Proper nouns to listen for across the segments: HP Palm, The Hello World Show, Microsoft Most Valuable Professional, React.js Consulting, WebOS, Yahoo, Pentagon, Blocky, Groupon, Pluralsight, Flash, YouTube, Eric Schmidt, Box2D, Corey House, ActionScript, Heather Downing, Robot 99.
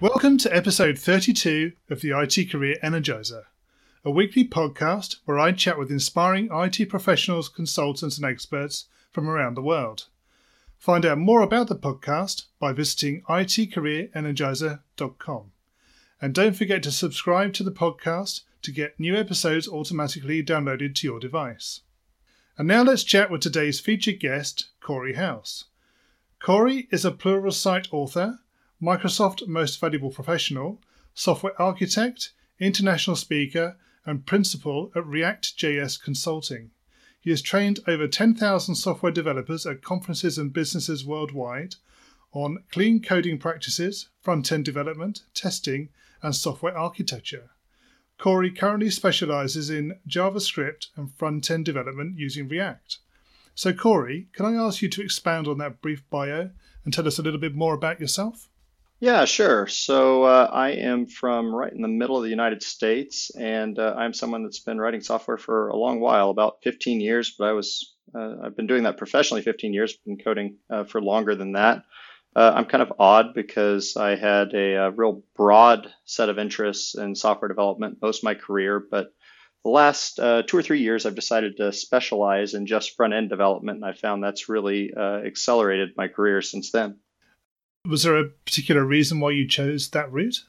Welcome to episode 32 of the IT Career Energizer, a weekly podcast where I chat with inspiring IT professionals, consultants and experts from around the world. Find out more about the podcast by visiting itcareerenergizer.com. And don't forget to subscribe to the podcast to get new episodes automatically downloaded to your device. And now let's chat with today's featured guest, Corey House. Corey is a Pluralsight author, Microsoft Most Valuable Professional, Software Architect, International Speaker, and Principal at React.js Consulting. He has trained over 10,000 software developers at conferences and businesses worldwide on clean coding practices, front-end development, testing, and software architecture. Corey currently specializes in JavaScript and front-end development using React. So Corey, can I ask you to expound on that brief bio and tell us a little bit more about yourself? Yeah, sure. So I am from right in the middle of the United States, and I'm someone that's been writing software for a long while, about 15 years, but I've been doing that professionally 15 years, been coding for longer than that. I'm kind of odd because I had a real broad set of interests in software development most of my career, but the last 2 or 3 years, I've decided to specialize in just front-end development, and I found that's really accelerated my career since then. Was there a particular reason why you chose that route?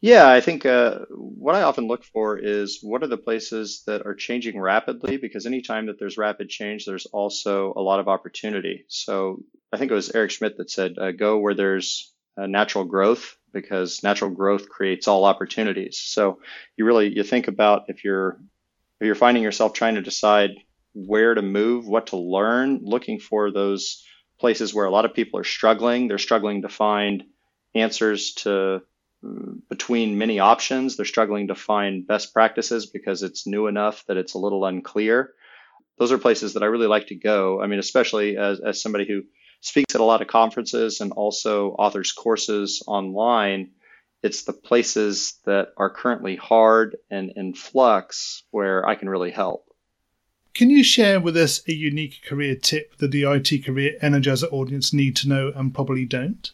Yeah, I think what I often look for is what are the places that are changing rapidly, because anytime that there's rapid change, there's also a lot of opportunity. So I think it was Eric Schmidt that said, go where there's natural growth, because natural growth creates all opportunities. So you think about if you're finding yourself trying to decide where to move, what to learn, looking for those places where a lot of people are struggling. They're struggling to find answers to between many options. They're struggling to find best practices because it's new enough that it's a little unclear. Those are places that I really like to go. I mean, especially as somebody who speaks at a lot of conferences and also authors courses online, it's the places that are currently hard and in flux where I can really help. Can you share with us a unique career tip that the IT Career Energizer audience need to know and probably don't?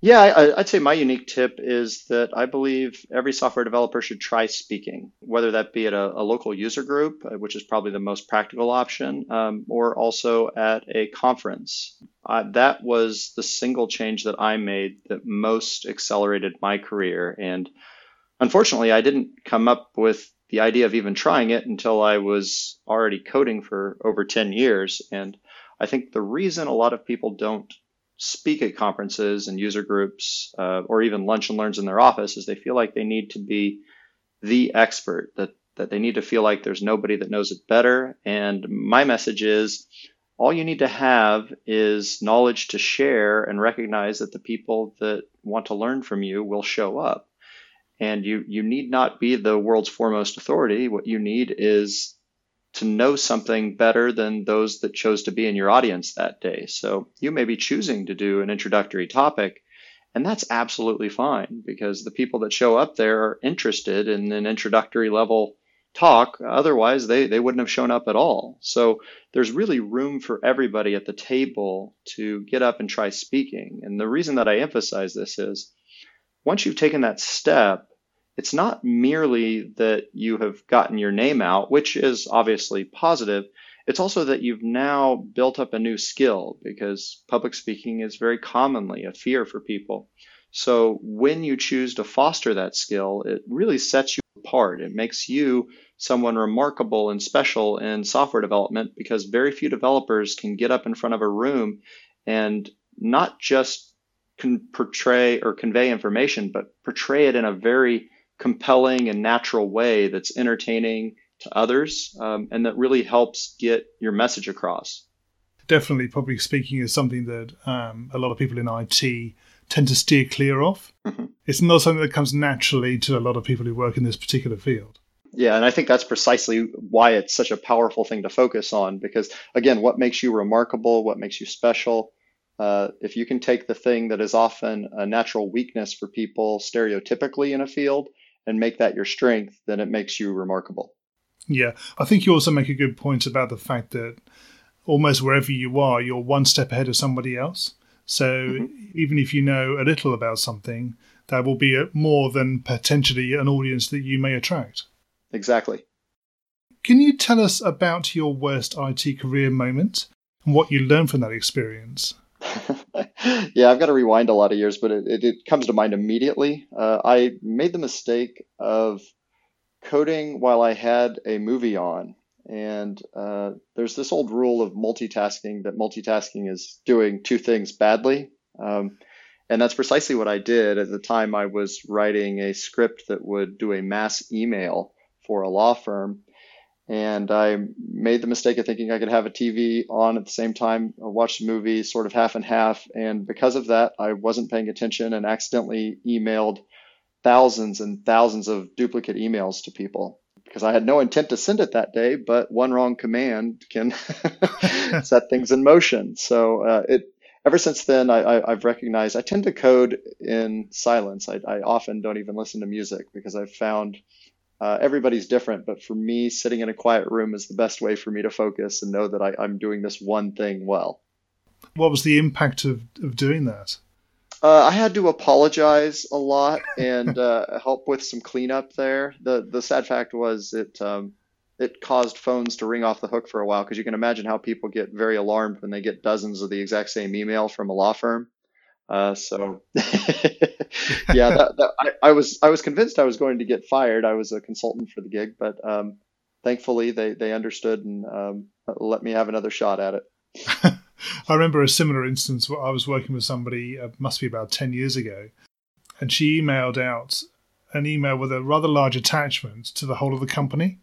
Yeah, I'd say my unique tip is that I believe every software developer should try speaking, whether that be at a local user group, which is probably the most practical option, or also at a conference. That was the single change that I made that most accelerated my career. And unfortunately, I didn't come up with the idea of even trying it until I was already coding for over 10 years. And I think the reason a lot of people don't speak at conferences and user groups, or even lunch and learns in their office, is they feel like they need to be the expert, that they need to feel like there's nobody that knows it better. And my message is, all you need to have is knowledge to share and recognize that the people that want to learn from you will show up. And you need not be the world's foremost authority. What you need is to know something better than those that chose to be in your audience that day. So you may be choosing to do an introductory topic, and that's absolutely fine, because the people that show up there are interested in an introductory level talk. Otherwise, they wouldn't have shown up at all. So there's really room for everybody at the table to get up and try speaking. And the reason that I emphasize this is, once you've taken that step, it's not merely that you have gotten your name out, which is obviously positive. It's also that you've now built up a new skill, because public speaking is very commonly a fear for people. So when you choose to foster that skill, it really sets you apart. It makes you someone remarkable and special in software development, because very few developers can get up in front of a room and not just can portray or convey information, but portray it in a very compelling and natural way that's entertaining to others, and that really helps get your message across. Definitely, public speaking is something that a lot of people in IT tend to steer clear of. Mm-hmm. it's not something that comes naturally to a lot of people who work in this particular field. Yeah, and I think that's precisely why it's such a powerful thing to focus on, because, again, what makes you remarkable, what makes you special? If you can take the thing that is often a natural weakness for people stereotypically in a field and make that your strength, then it makes you remarkable. Yeah, I think you also make a good point about the fact that almost wherever you are, you're one step ahead of somebody else. So even if you know a little about something, that will be more than potentially an audience that you may attract. Exactly. Can you tell us about your worst IT career moment and what you learned from that experience? Yeah, I've got to rewind a lot of years, but it comes to mind immediately. I made the mistake of coding while I had a movie on. And there's this old rule of multitasking, that multitasking is doing two things badly. And that's precisely what I did. At the time, I was writing a script that would do a mass email for a law firm. And I made the mistake of thinking I could have a TV on at the same time, watch the movie sort of half and half. And because of that, I wasn't paying attention and accidentally emailed thousands and thousands of duplicate emails to people, because I had no intent to send it that day, but one wrong command can set things in motion. So ever since then, I've recognized I tend to code in silence. I often don't even listen to music, because I've found everybody's different. But for me, sitting in a quiet room is the best way for me to focus and know that I'm doing this one thing well. What was the impact of doing that? I had to apologize a lot and help with some cleanup there. The sad fact was it caused phones to ring off the hook for a while, because you can imagine how people get very alarmed when they get dozens of the exact same email from a law firm. So, yeah, I was convinced I was going to get fired. I was a consultant for the gig, but thankfully they understood and let me have another shot at it. I remember a similar instance where I was working with somebody, must be about 10 years ago, and she emailed out an email with a rather large attachment to the whole of the company.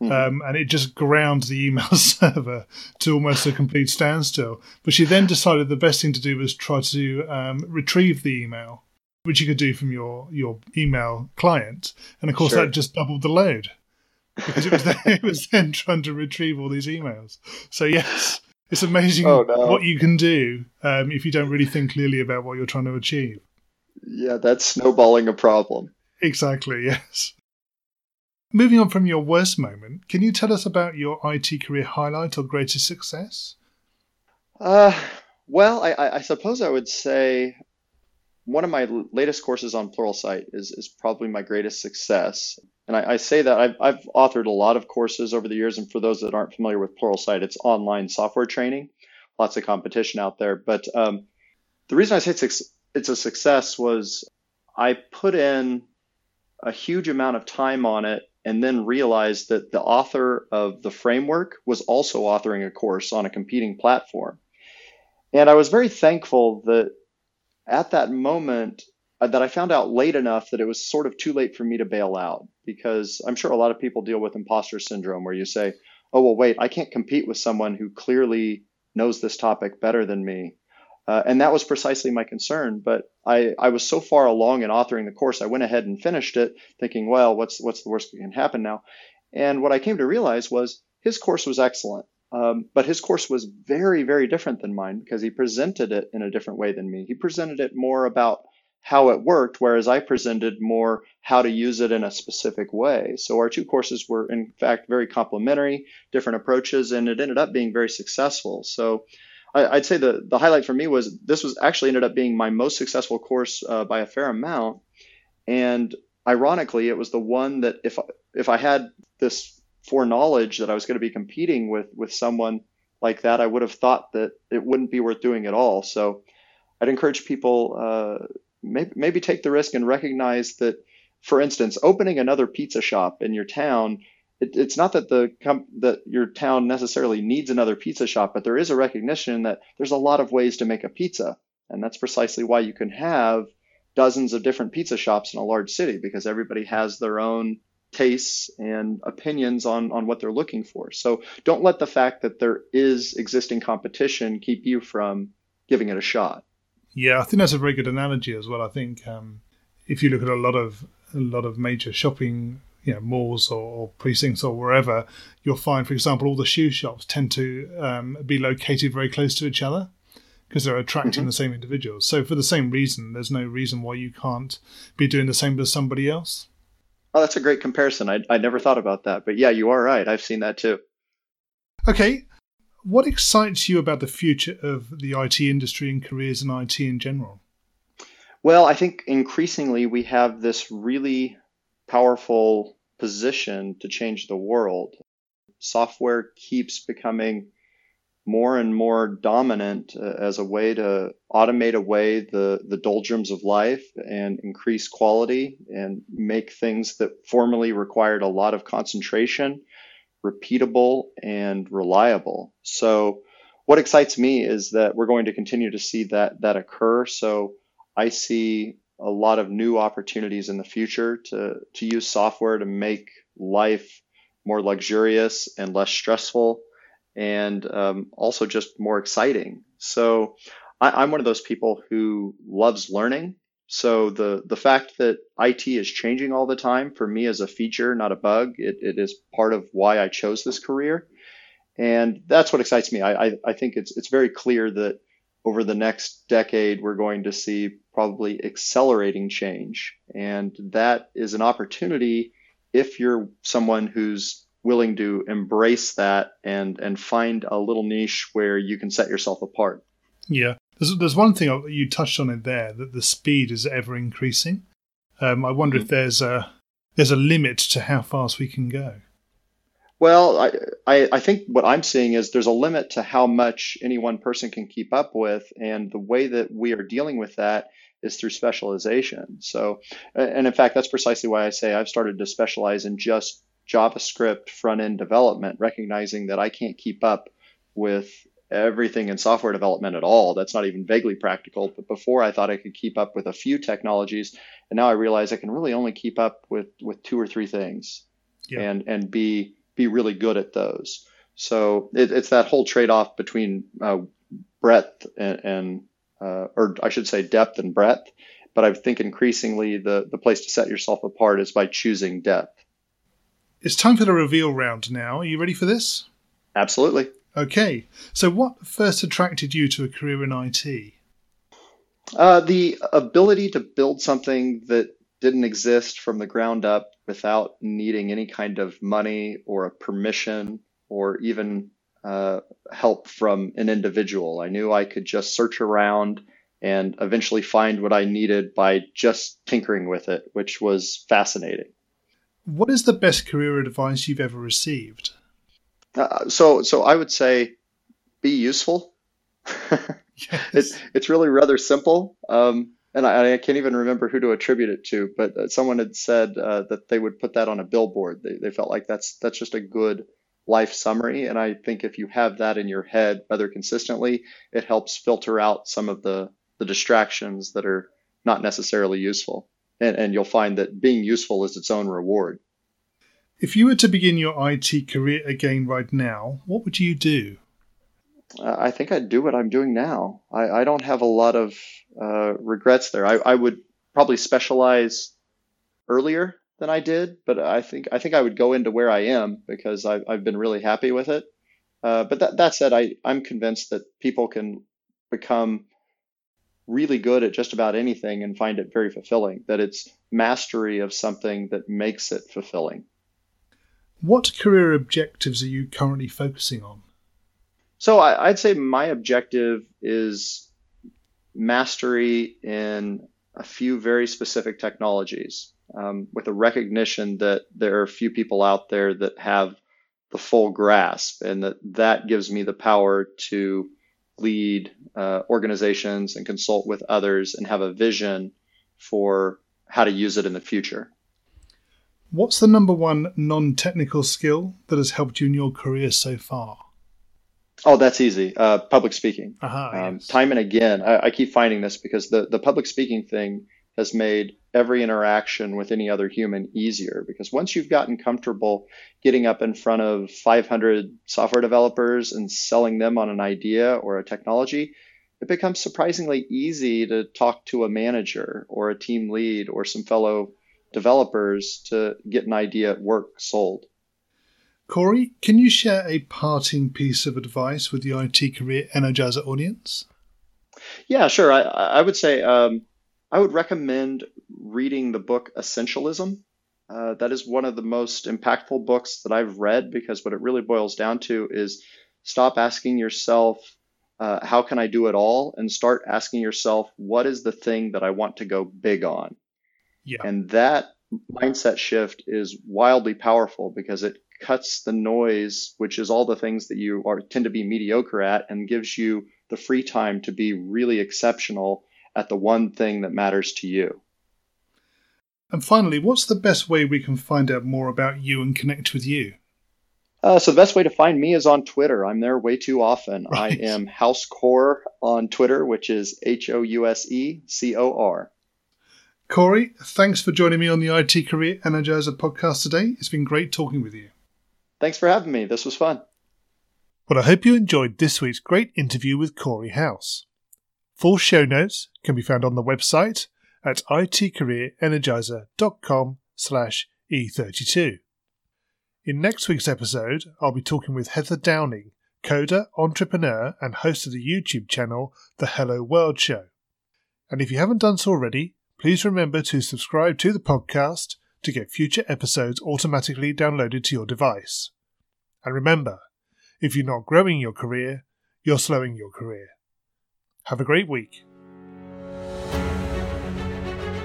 And it just ground the email server to almost a complete standstill. But she then decided the best thing to do was try to retrieve the email, which you could do from your email client. And of course, that just doubled the load, because it was then trying to retrieve all these emails. So yes. It's amazing what you can do if you don't really think clearly about what you're trying to achieve. Yeah, that's snowballing a problem. Exactly, yes. Moving on from your worst moment, can you tell us about your IT career highlight or greatest success? Well, I suppose I would say one of my latest courses on Pluralsight is probably my greatest success. And I say that I've authored a lot of courses over the years. And for those that aren't familiar with Pluralsight, it's online software training. Lots of competition out there. But the reason I say it's a success was I put in a huge amount of time on it and then realized that the author of the framework was also authoring a course on a competing platform. And I was very thankful that at that moment, that I found out late enough that it was sort of too late for me to bail out, because I'm sure a lot of people deal with imposter syndrome, where you say, oh, well, wait, I can't compete with someone who clearly knows this topic better than me. And that was precisely my concern. But I was so far along in authoring the course, I went ahead and finished it thinking, well, what's the worst that can happen now? And what I came to realize was his course was excellent. But his course was very, very different than mine, because he presented it in a different way than me. He presented it more about how it worked, whereas I presented more how to use it in a specific way. So our two courses were, in fact, very complementary, different approaches, and it ended up being very successful. So I'd say the highlight for me was this was actually ended up being my most successful course by a fair amount. And ironically, it was the one that if I had this foreknowledge that I was going to be competing with someone like that, I would have thought that it wouldn't be worth doing at all. So I'd encourage people maybe take the risk and recognize that, for instance, opening another pizza shop in your town, it's not that that your town necessarily needs another pizza shop, but there is a recognition that there's a lot of ways to make a pizza. And that's precisely why you can have dozens of different pizza shops in a large city, because everybody has their own tastes and opinions on what they're looking for. So don't let the fact that there is existing competition keep you from giving it a shot. Yeah, I think that's a very good analogy as well. I think if you look at a lot of major shopping, you know, malls or precincts or wherever, you'll find, for example, all the shoe shops tend to be located very close to each other because they're attracting the same individuals. So for the same reason, there's no reason why you can't be doing the same as somebody else. Oh, that's a great comparison. I never thought about that. But yeah, you are right. I've seen that too. Okay. What excites you about the future of the IT industry and careers in IT in general? Well, I think increasingly we have this really powerful position to change the world. Software keeps becoming more and more dominant as a way to automate away the doldrums of life and increase quality and make things that formerly required a lot of concentration repeatable and reliable. So what excites me is that we're going to continue to see that occur. So I see a lot of new opportunities in the future to use software to make life more luxurious and less stressful, and also just more exciting. So I'm one of those people who loves learning. So the fact that IT is changing all the time, for me, is a feature, not a bug. It is part of why I chose this career. And that's what excites me. I think it's very clear that over the next decade, we're going to see probably accelerating change. And that is an opportunity if you're someone who's willing to embrace that and find a little niche where you can set yourself apart. Yeah. There's one thing you touched on in there, that the speed is ever increasing. I wonder if there's a limit to how fast we can go. Well, I think what I'm seeing is there's a limit to how much any one person can keep up with. And the way that we are dealing with that is through specialization. So, and in fact, that's precisely why I say I've started to specialize in just JavaScript front-end development, recognizing that I can't keep up with everything in software development at all. That's not even vaguely practical. But before, I thought I could keep up with a few technologies. And now I realize I can really only keep up with two or three things, and be really good at those. So it's that whole trade-off between breadth and or I should say depth and breadth. But I think increasingly the place to set yourself apart is by choosing depth. It's time for the reveal round now. Are you ready for this? Absolutely. Okay. So what first attracted you to a career in IT? The ability to build something that didn't exist from the ground up without needing any kind of money or a permission or even help from an individual. I knew I could just search around and eventually find what I needed by just tinkering with it, which was fascinating. What is the best career advice you've ever received? So I would say, be useful. Yes. It's really rather simple. And I can't even remember who to attribute it to, but someone had said that they would put that on a billboard. They felt like that's just a good life summary. And I think if you have that in your head rather consistently, it helps filter out some of the distractions that are not necessarily useful. And you'll find that being useful is its own reward. If you were to begin your IT career again right now, what would you do? I think I'd do what I'm doing now. I don't have a lot of regrets there. I would probably specialize earlier than I did, but I think I would go into where I am because I've been really happy with it. But that said, I'm convinced that people can become really good at just about anything and find it very fulfilling, that it's mastery of something that makes it fulfilling. What career objectives are you currently focusing on? So I'd say my objective is mastery in a few very specific technologies, with a recognition that there are few people out there that have the full grasp, and that gives me the power to lead organizations and consult with others and have a vision for how to use it in the future. What's the number one non-technical skill that has helped you in your career so far? Oh, that's easy. Public speaking. Yes. Time and again, I keep finding this because the public speaking thing has made every interaction with any other human easier, because once you've gotten comfortable getting up in front of 500 software developers and selling them on an idea or a technology, it becomes surprisingly easy to talk to a manager or a team lead or some fellow developers to get an idea at work sold. Corey, can you share a parting piece of advice with the IT Career Energizer audience? Yeah, sure. I would say I would recommend reading the book Essentialism. That is one of the most impactful books that I've read, because what it really boils down to is stop asking yourself, how can I do it all? And start asking yourself, what is the thing that I want to go big on? Yeah. And that mindset shift is wildly powerful because it cuts the noise, which is all the things that you tend to be mediocre at, and gives you the free time to be really exceptional at the one thing that matters to you. And finally, what's the best way we can find out more about you and connect with you? So the best way to find me is on Twitter. I'm there way too often. Right. I am Housecore on Twitter, which is HOUSECOR. Corey, thanks for joining me on the IT Career Energizer podcast today. It's been great talking with you. Thanks for having me. This was fun. Well, I hope you enjoyed this week's great interview with Corey House. Full show notes can be found on the website at itcareerenergizer.com/E32. In next week's episode, I'll be talking with Heather Downing, coder, entrepreneur, and host of the YouTube channel, The Hello World Show. And if you haven't done so already, please remember to subscribe to the podcast to get future episodes automatically downloaded to your device. And remember, if you're not growing your career, you're slowing your career. Have a great week.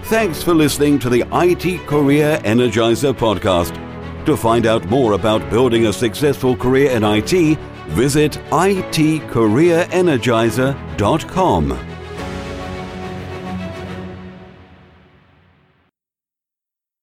Thanks for listening to the IT Career Energizer podcast. To find out more about building a successful career in IT, visit itcareerenergizer.com.